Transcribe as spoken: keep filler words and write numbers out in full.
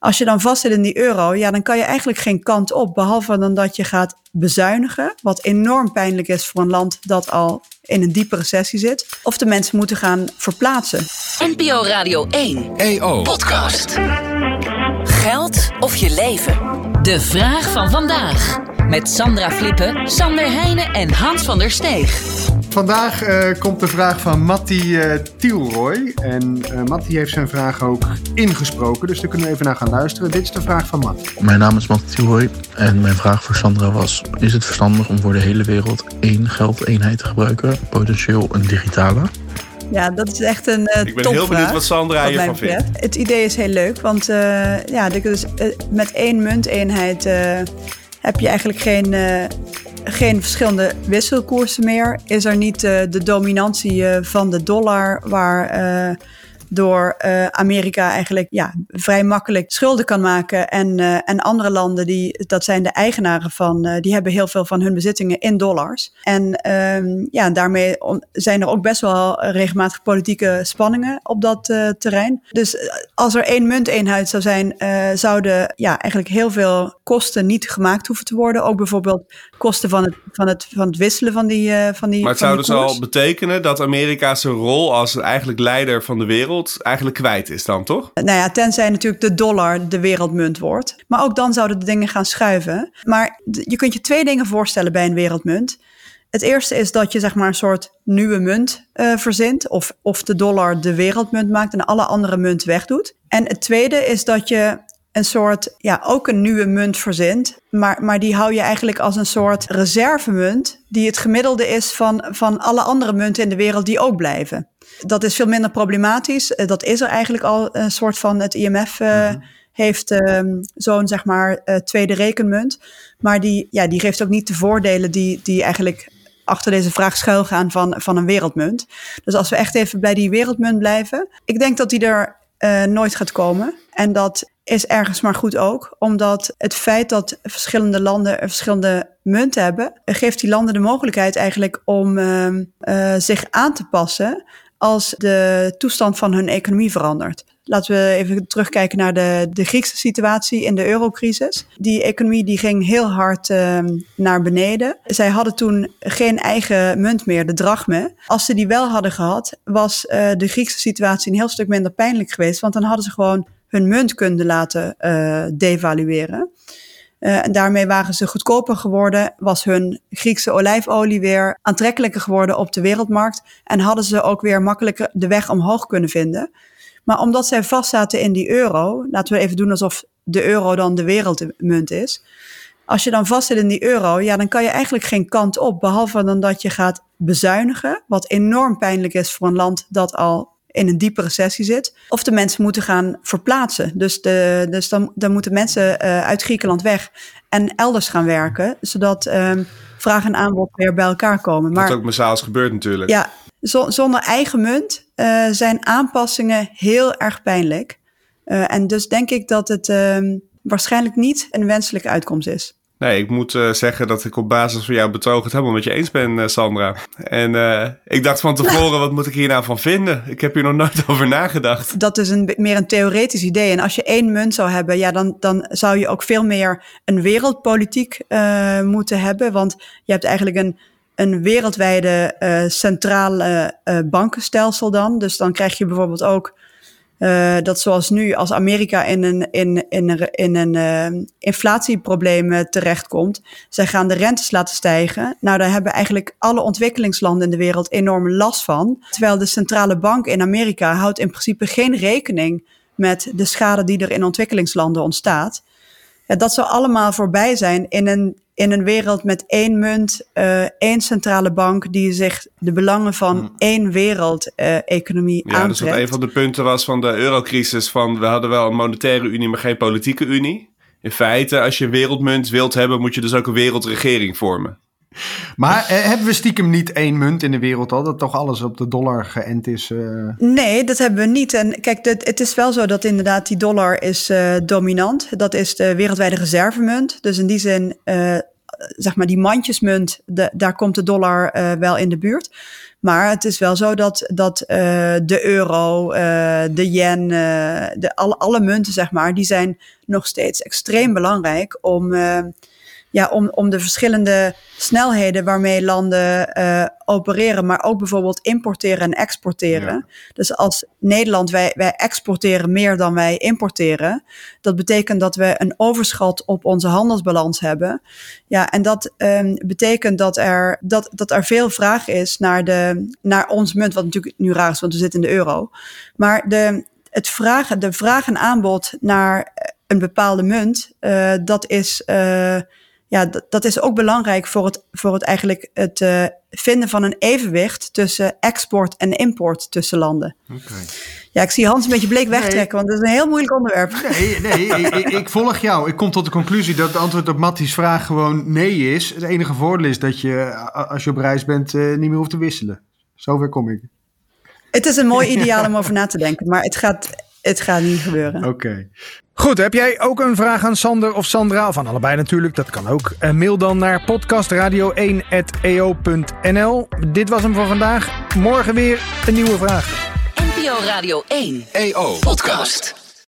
Als je dan vast zit in die euro, ja, dan kan je eigenlijk geen kant op. Behalve dan dat je gaat bezuinigen. Wat enorm pijnlijk is voor een land dat al in een diepe recessie zit. Of de mensen moeten gaan verplaatsen. N P O Radio één. E O Podcast. Geld of je leven. De vraag van vandaag. Met Sandra Phlippen, Sander Heijne en Hans van der Steeg. Vandaag uh, komt de vraag van Mattie uh, Tielrooy. En uh, Mattie heeft zijn vraag ook ingesproken, dus daar kunnen we even naar gaan luisteren. Dit is de vraag van Mattie. Mijn naam is Mattie Tielrooy en mijn vraag voor Sandra was: is het verstandig om voor de hele wereld één geldeenheid te gebruiken, potentieel een digitale? Ja, dat is echt een uh, topvraag. Ik ben heel benieuwd wat Sandra wat hiervan vindt. Het idee is heel leuk, want uh, ja, dus, uh, met één munteenheid uh, heb je eigenlijk geen... Uh, Geen verschillende wisselkoersen meer. Is er niet uh, de dominantie uh, van de dollar, waar uh, door uh, Amerika eigenlijk ja, vrij makkelijk schulden kan maken. En, uh, en andere landen, die, dat zijn de eigenaren van, uh, die hebben heel veel van hun bezittingen in dollars. En um, ja, daarmee zijn er ook best wel regelmatig politieke spanningen op dat uh, terrein. Dus als er één munteenheid zou zijn, uh, zouden ja, eigenlijk heel veel kosten niet gemaakt hoeven te worden. Ook bijvoorbeeld kosten van het, van het, van het wisselen van die uh, van die. Maar het zou dus al betekenen dat Amerika zijn rol als eigenlijk leider van de wereld eigenlijk kwijt is dan, toch? Nou ja, tenzij natuurlijk de dollar de wereldmunt wordt. Maar ook dan zouden de dingen gaan schuiven. Maar je kunt je twee dingen voorstellen bij een wereldmunt. Het eerste is dat je zeg maar een soort nieuwe munt uh, verzint. Of, of de dollar de wereldmunt maakt en alle andere munt wegdoet. En het tweede is dat je een soort, ja, ook een nieuwe munt verzint. Maar, maar die hou je eigenlijk als een soort reservemunt, die het gemiddelde is van, van alle andere munten in de wereld die ook blijven. Dat is veel minder problematisch. Dat is er eigenlijk al een soort van. Het I M F uh, mm-hmm. heeft um, zo'n zeg maar uh, tweede rekenmunt. Maar die, ja, die geeft ook niet de voordelen die, die eigenlijk achter deze vraag schuilgaan van, van een wereldmunt. Dus als we echt even bij die wereldmunt blijven. Ik denk dat die er uh, nooit gaat komen. En dat is ergens maar goed ook. Omdat het feit dat verschillende landen verschillende munten hebben, geeft die landen de mogelijkheid eigenlijk om uh, uh, zich aan te passen als de toestand van hun economie verandert. Laten we even terugkijken naar de, de Griekse situatie in de eurocrisis. Die economie die ging heel hard uh, naar beneden. Zij hadden toen geen eigen munt meer, de drachme. Als ze die wel hadden gehad, was uh, de Griekse situatie een heel stuk minder pijnlijk geweest. Want dan hadden ze gewoon hun munt kunnen laten uh, devalueren. Uh, en daarmee waren ze goedkoper geworden, was hun Griekse olijfolie weer aantrekkelijker geworden op de wereldmarkt en hadden ze ook weer makkelijker de weg omhoog kunnen vinden. Maar omdat zij vastzaten in die euro, laten we even doen alsof de euro dan de wereldmunt is. Als je dan vastzit in die euro, ja, dan kan je eigenlijk geen kant op, behalve dan dat je gaat bezuinigen, wat enorm pijnlijk is voor een land dat al in een diepe recessie zit. Of de mensen moeten gaan verplaatsen. Dus, de, dus dan, dan moeten mensen uh, uit Griekenland weg en elders gaan werken, zodat um, vraag en aanbod weer bij elkaar komen. Maar, dat ook massaal is gebeurd natuurlijk. Ja, z- zonder eigen munt uh, zijn aanpassingen heel erg pijnlijk. Uh, en dus denk ik dat het um, waarschijnlijk niet een wenselijke uitkomst is. Nee, ik moet uh, zeggen dat ik op basis van jouw betoog het helemaal met je eens ben, uh, Sandra. En uh, ik dacht van tevoren, wat moet ik hier nou van vinden? Ik heb hier nog nooit over nagedacht. Dat is een, meer een theoretisch idee. En als je één munt zou hebben, ja, dan, dan zou je ook veel meer een wereldpolitiek uh, moeten hebben. Want je hebt eigenlijk een, een wereldwijde uh, centraal uh, bankenstelsel dan. Dus dan krijg je bijvoorbeeld ook Uh, dat zoals nu, als Amerika in een, in, in een, in een uh, inflatieprobleem uh, terechtkomt, zij gaan de rentes laten stijgen. Nou, daar hebben eigenlijk alle ontwikkelingslanden in de wereld enorme last van. Terwijl de centrale bank in Amerika houdt in principe geen rekening met de schade die er in ontwikkelingslanden ontstaat. Ja, dat zou allemaal voorbij zijn in een, in een wereld met één munt, uh, één centrale bank die zich de belangen van één wereldeconomie uh, ja, aantrekt. Ja, dus dat een van de punten was van de eurocrisis, van we hadden wel een monetaire unie, maar geen politieke unie. In feite, als je een wereldmunt wilt hebben, moet je dus ook een wereldregering vormen. Maar eh, hebben we stiekem niet één munt in de wereld al? Dat toch alles op de dollar geënt is? Uh... Nee, dat hebben we niet. En kijk, dit, het is wel zo dat inderdaad die dollar is uh, dominant. Dat is de wereldwijde reservemunt. Dus in die zin uh, zeg maar die mandjesmunt, de, daar komt de dollar uh, wel in de buurt. Maar het is wel zo dat, dat uh, de euro, uh, de yen, uh, de, alle, alle munten, zeg maar, die zijn nog steeds extreem belangrijk om, uh, ja, om, om de verschillende snelheden waarmee landen uh, opereren, maar ook bijvoorbeeld importeren en exporteren. Ja. Dus als Nederland, wij, wij exporteren meer dan wij importeren. Dat betekent dat we een overschot op onze handelsbalans hebben. Ja, en dat um, betekent dat er, dat, dat er veel vraag is naar, de, naar ons munt, wat natuurlijk nu raar is, want we zitten in de euro. Maar de, het vragen, de vraag en aanbod naar een bepaalde munt, uh, dat is... Uh, Ja, dat, dat is ook belangrijk voor het, voor het eigenlijk het uh, vinden van een evenwicht tussen export en import tussen landen. Okay. Ja, ik zie Hans een beetje bleek wegtrekken, nee. Want dat is een heel moeilijk onderwerp. Nee, nee ik, ik, ik volg jou. Ik kom tot de conclusie dat het antwoord op Mattie's vraag gewoon nee is. Het enige voordeel is dat je, als je op reis bent, uh, niet meer hoeft te wisselen. Zover kom ik. Het is een mooi ideaal om over na te denken, maar het gaat, het gaat niet gebeuren. Oké. Okay. Goed, heb jij ook een vraag aan Sander of Sandra? Of aan allebei natuurlijk, dat kan ook. Mail dan naar podcastradio één apenstaartje e o punt n l. Dit was hem voor vandaag. Morgen weer een nieuwe vraag. N P O Radio één. E O Podcast.